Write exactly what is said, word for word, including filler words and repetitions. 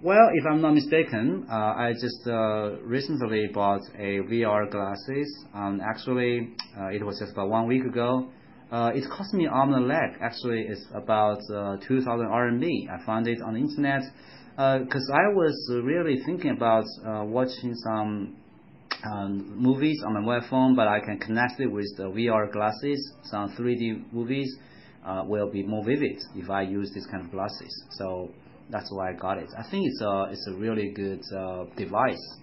Well, if I'm not mistaken, uh, I just uh, recently bought a V R glasses. Um, actually, uh, it was just about one week ago. Uh, it cost me arm and leg. Actually, it's about uh, two thousand R M B. I found it on the internet because uh, I was really thinking about uh, watching some um, movies on my mobile phone, but I can connect it with the V R glasses. Some three D movies uh, will be more vivid if I use this kind of glasses. So that's why I got it. I think it's a, it's a really good uh, device.